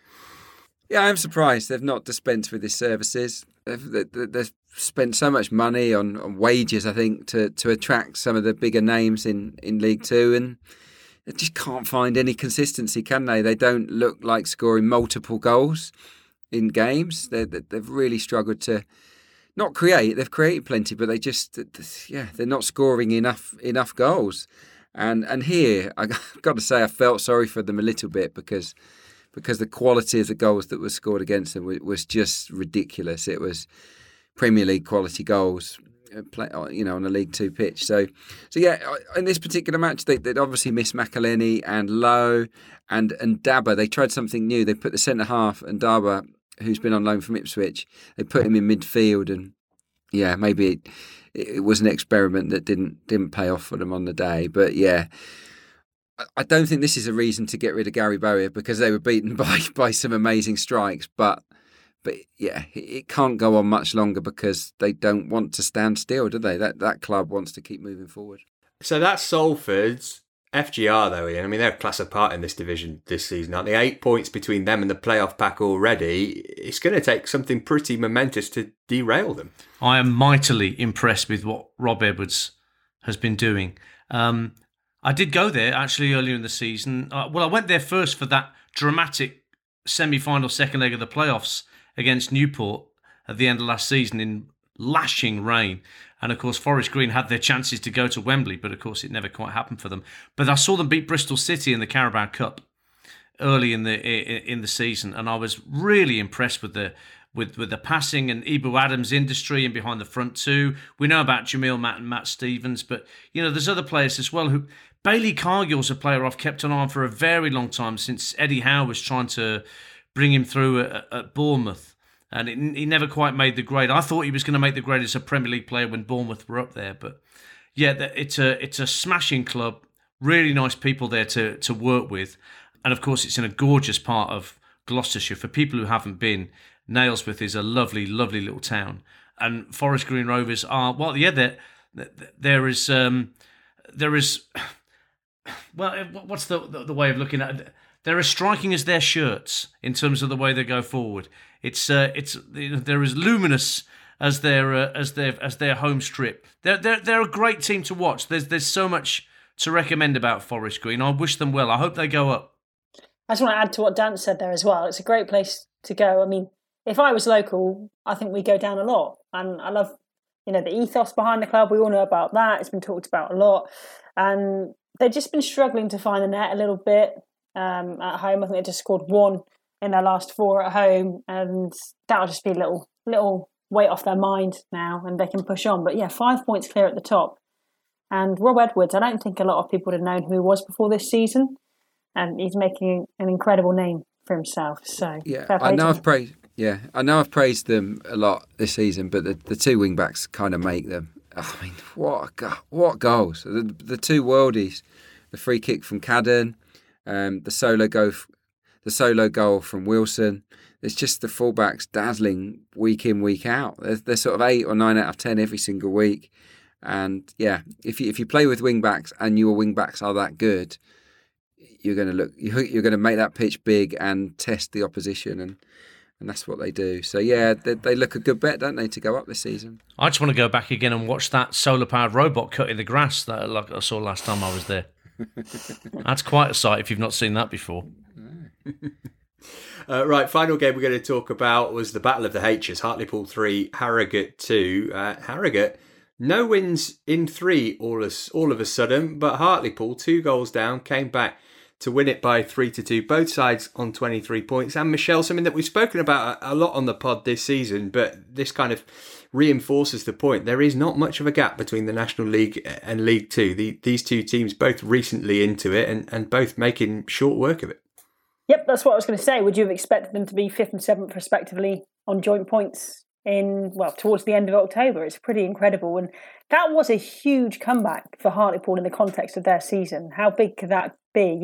Yeah, I'm surprised they've not dispensed with his services. They've spent so much money on wages, I think, to attract some of the bigger names in League Two, and they just can't find any consistency, can they? They don't look like scoring multiple goals in games. They've really struggled to not create. They've created plenty, but they just, they're not scoring enough goals. And here, I've got to say, I felt sorry for them a little bit because the quality of the goals that were scored against them was just ridiculous. It was Premier League quality goals, on a League Two pitch. So yeah, in this particular match, they'd obviously missed McElhenney and Lowe and Daba. They tried something new. They put the centre half and Daba, who's been on loan from Ipswich, they put him in midfield, and yeah, maybe it was an experiment that didn't pay off for them on the day. But yeah, I don't think this is a reason to get rid of Gary Bowyer, because they were beaten by some amazing strikes, but yeah, it can't go on much longer because they don't want to stand still, do they? That club wants to keep moving forward. So that's Salford's. FGR, though, Ian, I mean, they're a class apart in this division this season, aren't they? 8 points between them and the playoff pack already. It's going to take something pretty momentous to derail them. I am mightily impressed with what Rob Edwards has been doing. I did go there, actually, earlier in the season. I went there first for that dramatic semi-final second leg of the playoffs against Newport, at the end of last season in lashing rain. And of course, Forest Green had their chances to go to Wembley, but of course it never quite happened for them. But I saw them beat Bristol City in the Carabao Cup early in the season, and I was really impressed with the passing and Ibu Adams' industry and behind the front two. We know about Jamil Matt and Matt Stevens, but you know there's other players as well. Who Bailey Cargill's a player I've kept an eye on for a very long time since Eddie Howe was trying to bring him through at Bournemouth. And he never quite made the grade. I thought he was going to make the grade as a Premier League player when Bournemouth were up there. But yeah, it's a smashing club. Really nice people there to work with. And of course, it's in a gorgeous part of Gloucestershire. For people who haven't been, Nailsworth is a lovely, lovely little town. And Forest Green Rovers are, well, yeah, there is, what's the way of looking at it? They're as striking as their shirts in terms of the way they go forward. It's they're as luminous as their home strip. They're a great team to watch. There's so much to recommend about Forest Green. I wish them well. I hope they go up. I just want to add to what Dan said there as well. It's a great place to go. I mean, if I was local, I think we go down a lot, and I love the ethos behind the club. We all know about that. It's been talked about a lot, and they've just been struggling to find the net a little bit. At home, I think they just scored one in their last four at home, and that'll just be a little weight off their mind now, and they can push on. But yeah, 5 points clear at the top, and Rob Edwards, I don't think a lot of people would have known who he was before this season, and he's making an incredible name for himself. So yeah, I know I've praised them a lot this season, but the two wing backs kind of make them. I mean, what goals! The two worldies, the free kick from Cadden. The solo goal from Wilson. It's just the fullbacks dazzling week in, week out. They're sort of 8 or 9 out of 10 every single week. And yeah, if you play with wing backs and your wing backs are that good, you're going to make that pitch big and test the opposition, and that's what they do. So yeah, they look a good bet, don't they, to go up this season? I just want to go back again and watch that solar powered robot cutting the grass that I saw last time I was there. That's quite a sight if you've not seen that before. Right, final game we're going to talk about was the Battle of the H's. Hartlepool 3, Harrogate 2. Harrogate, no wins in 3 all of a sudden, but Hartlepool, 2 goals down, came back to win it by 3-2. Both sides on 23 points. And Michelle, something that we've spoken about a lot on the pod this season, but this kind of reinforces the point. There is not much of a gap between the National League and League Two. These two teams both recently into it and both making short work of it. Yep, that's what I was going to say. Would you have expected them to be 5th and 7th respectively on joint points towards the end of October? It's pretty incredible. And that was a huge comeback for Hartlepool in the context of their season. How big could that be?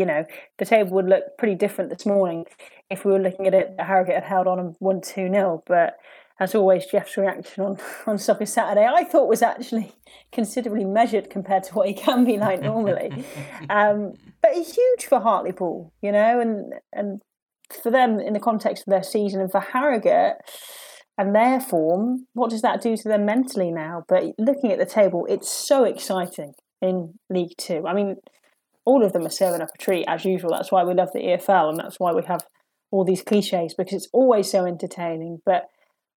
The table would look pretty different this morning if we were looking at it. Harrogate had held on and won 2-0, but as always, Jeff's reaction on Soccer Saturday, I thought, was actually considerably measured compared to what he can be like normally. But it's huge for Hartlepool, and for them in the context of their season, and for Harrogate and their form, what does that do to them mentally now? But looking at the table, it's so exciting in League Two. I mean, all of them are serving up a treat as usual. That's why we love the EFL, and that's why we have all these cliches, because it's always so entertaining. But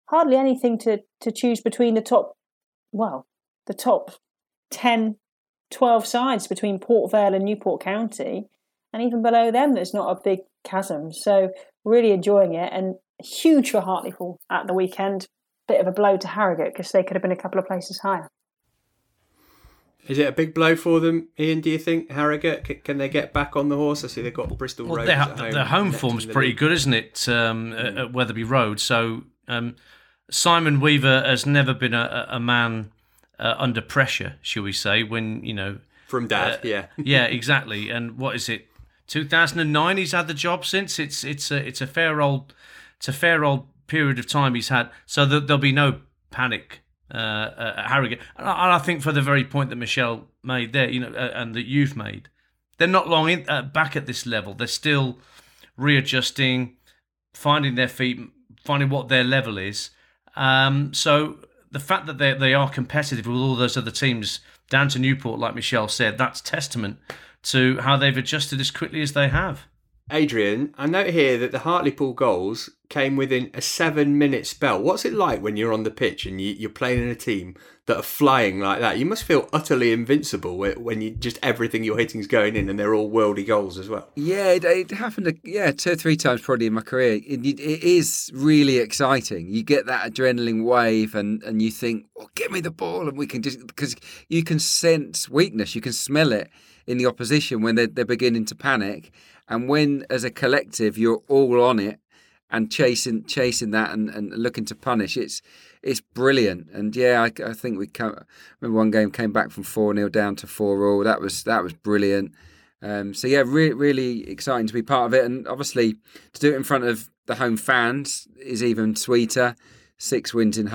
hardly anything to choose between the top 10, 12 sides between Port Vale and Newport County. And even below them, there's not a big chasm. So really enjoying it, and huge for Hartlepool at the weekend. Bit of a blow to Harrogate because they could have been a couple of places higher. Is it a big blow for them, Ian, do you think? Harrogate, can they get back on the horse? I see they've got Bristol Rovers at home. Their home form's pretty good, isn't it, at Wetherby Road? So Simon Weaver has never been a man under pressure, shall we say, when, From dad, yeah. Yeah, exactly. And what is it, 2009 he's had the job since? It's a fair old period of time he's had. So there'll be no panic at Harrogate. And I think for the very point that Michelle made there, and that you've made, they're not long back at this level. They're still readjusting, finding their feet, finding what their level is. So the fact that they are competitive with all those other teams down to Newport, like Michelle said, that's testament to how they've adjusted as quickly as they have. Adrian, I note here that the Hartlepool goals came within a 7-minute spell. What's it like when you're on the pitch and you're playing in a team that are flying like that? You must feel utterly invincible when you just everything you're hitting is going in, and they're all worldy goals as well. Yeah, it happened, two or three times probably in my career. It is really exciting. You get that adrenaline wave, and you think, "Well, give me the ball," and we can just, because you can sense weakness, you can smell it in the opposition when they're beginning to panic, and when as a collective you're all on it. And chasing that and looking to punish, it's brilliant. And yeah, I think I remember one game came back from 4-0 down to 4-4. That was brilliant. So yeah, really exciting to be part of it, and obviously to do it in front of the home fans is even sweeter. 6 wins in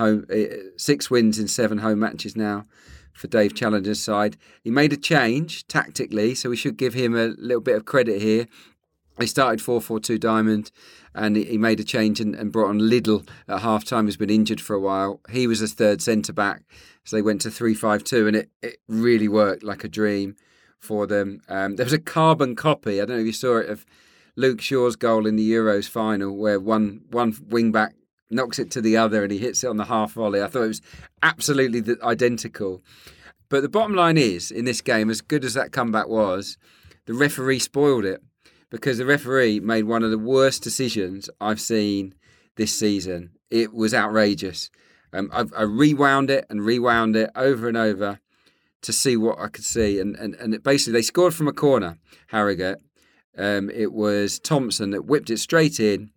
7 home matches now for Dave Challenger's side. He made a change tactically, so we should give him a little bit of credit here. He started 4-4-2 diamond, and he made a change and brought on Liddell at half time, who's been injured for a while. He was his third centre back, so they went to 3-5-2, and it really worked like a dream for them. There was a carbon copy, I don't know if you saw it, of Luke Shaw's goal in the Euros final, where one wing back knocks it to the other and he hits it on the half volley. I thought it was absolutely identical. But the bottom line is, in this game, as good as that comeback was, the referee spoiled it. Because the referee made one of the worst decisions I've seen this season. It was outrageous. I rewound it over and over to see what I could see. And it basically, they scored from a corner, Harrogate. It was Thompson that whipped it straight in.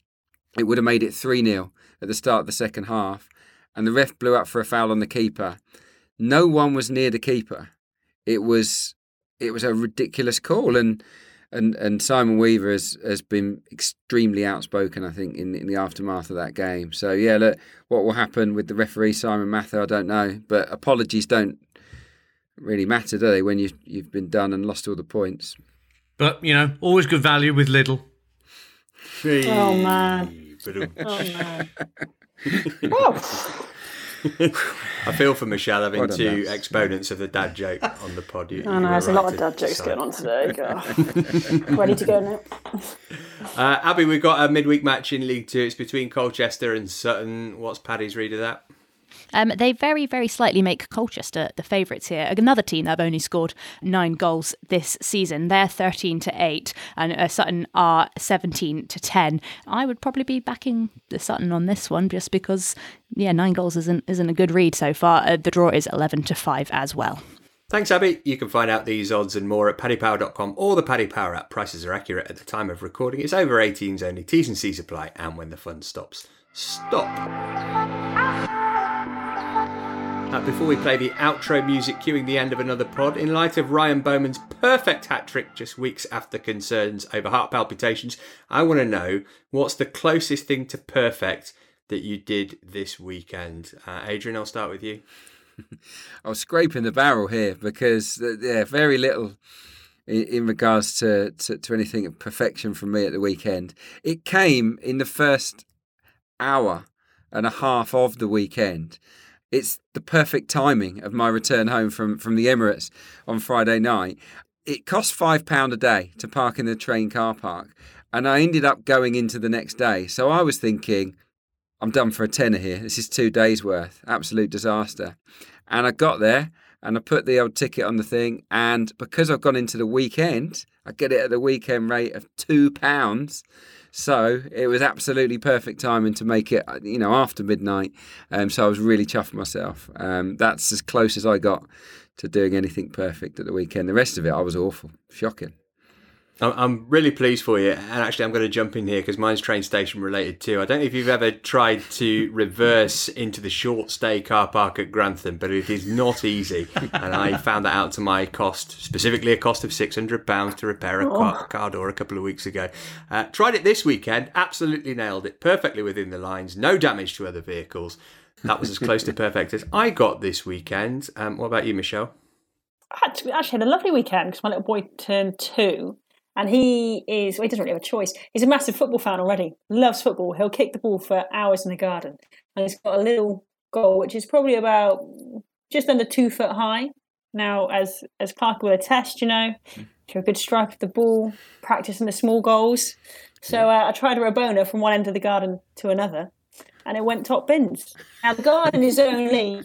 It would have made it 3-0 at the start of the second half. And the ref blew up for a foul on the keeper. No one was near the keeper. It was a ridiculous call. And Simon Weaver has been extremely outspoken, I think, in the aftermath of that game. So, yeah, look, what will happen with the referee, Simon Mather, I don't know. But apologies don't really matter, do they, when you've been done and lost all the points. But, you know, always good value with Liddell. Oh, man. Oh, man. I feel for Michelle having two exponents of the dad joke on the pod. There's a lot of dad jokes going on today. Ready to go now? Abby, we've got a midweek match in League Two. It's between Colchester and Sutton. What's Paddy's read of that? They very, very slightly make Colchester the favourites here. Another team that have only scored 9 goals this season. They're 13-8 and Sutton are 17-10. I would probably be backing the Sutton on this one just because, 9 goals isn't a good read so far. The draw is 11-5 as well. Thanks, Abby. You can find out these odds and more at paddypower.com or the Paddy Power app. Prices are accurate at the time of recording. It's over 18s only. T's and C's apply. And when the fun stops, stop. Before we play the outro music cueing the end of another pod, in light of Ryan Bowman's perfect hat-trick just weeks after concerns over heart palpitations, I want to know, what's the closest thing to perfect that you did this weekend? Adrian, I'll start with you. I was scraping the barrel here because very little in regards to anything of perfection from me at the weekend. It came in the first hour and a half of the weekend. It's the perfect timing of my return home from the Emirates on Friday night. It cost £5 a day to park in the train car park, and I ended up going into the next day. So I was thinking, I'm done for a tenner here. This is 2 days worth. Absolute disaster. And I got there and I put the old ticket on the thing. And because I've gone into the weekend, I get it at the weekend rate of £2. So it was absolutely perfect timing to make it, after midnight. So I was really chuffed myself. That's as close as I got to doing anything perfect at the weekend. The rest of it, I was awful. Shocking. I'm really pleased for you. And actually, I'm going to jump in here because mine's train station related too. I don't know if you've ever tried to reverse into the short stay car park at Grantham, but it is not easy. And I found that out to my cost, specifically a cost of £600 to repair a car door a couple of weeks ago. Tried it this weekend, absolutely nailed it, perfectly within the lines, no damage to other vehicles. That was as close to perfect as I got this weekend. What about you, Michelle? I actually had a lovely weekend because my little boy turned 2. And he doesn't really have a choice. He's a massive football fan already, loves football. He'll kick the ball for hours in the garden. And he's got a little goal, which is probably about just under 2 foot high. Now, as Clark will attest, if you're a good striker of the ball, practicing the small goals, So I tried a Rabona from one end of the garden to another, and it went top bins. Now, the garden is only,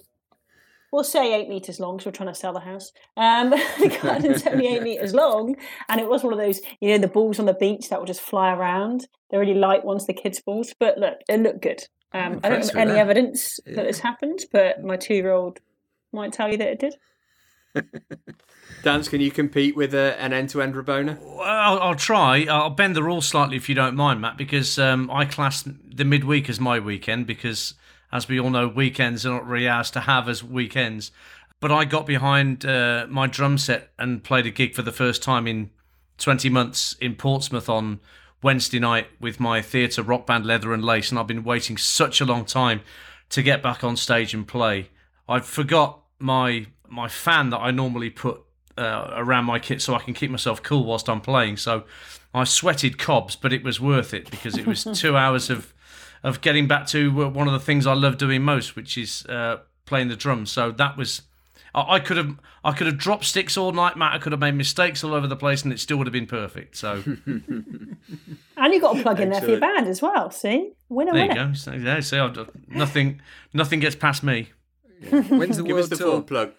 we'll say 8 metres long, because we're trying to sell the house. The garden's only 8 metres long, and it was one of those, you know, the balls on the beach that will just fly around. They're really light ones, the kids' balls, but look, it looked good. I don't have any evidence that it's happened, but my 2-year-old might tell you that it did. Dance, can you compete with an end-to-end Rabona? Well, I'll try. I'll bend the rules slightly if you don't mind, Matt, because I class the midweek as my weekend because, as we all know, weekends are not really ours to have as weekends. But I got behind my drum set and played a gig for the first time in 20 months in Portsmouth on Wednesday night with my theatre rock band Leather and Lace, and I've been waiting such a long time to get back on stage and play. I forgot my fan that I normally put around my kit so I can keep myself cool whilst I'm playing. So I sweated cobs, but it was worth it because it was 2 hours of getting back to one of the things I love doing most, which is playing the drums. So that was, I could have dropped sticks all night, Matt. I could have made mistakes all over the place, and it still would have been perfect. So, and you got a plug in there for your band as well. See, winner. There you go. So, yeah, see, nothing gets past me. Yeah. When's the World Tour plug?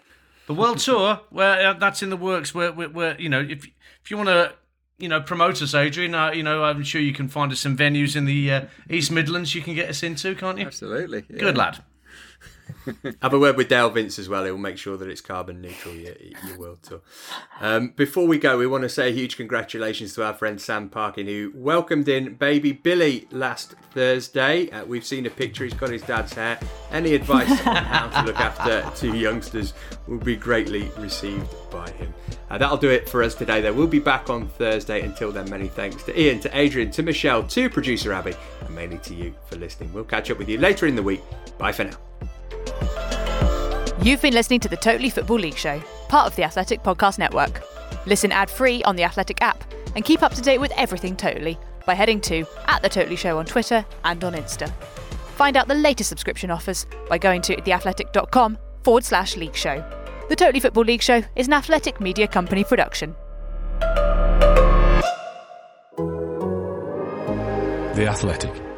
The World Tour, well, that's in the works. Where you know, if you want to, you know, promote us, Adrian, you know, I'm sure you can find us some venues in the East Midlands you can get us into, can't you? Absolutely. Yeah. Good lad. Have a word with Dale Vince as well. He'll make sure that it's carbon neutral, your World Tour. Before we go, we want to say a huge congratulations to our friend Sam Parkin, who welcomed in baby Billy last Thursday. We've seen a picture. He's got his dad's hair. Any advice on how to look after two youngsters will be greatly received by him. That'll do it for us today, though. We'll be back on Thursday. Until then, many thanks to Ian, to Adrian, to Michelle, to producer Abby, and mainly to you for listening. We'll catch up with you later in the week. Bye for now. You've been listening to the Totally Football League Show, part of the Athletic Podcast Network. Listen ad-free on the Athletic app and keep up to date with everything Totally by heading to @thetotallyshow on Twitter and on Insta. Find out the latest subscription offers by going to theathletic.com/league show. The Totally Football League Show is an Athletic Media Company production. The Athletic.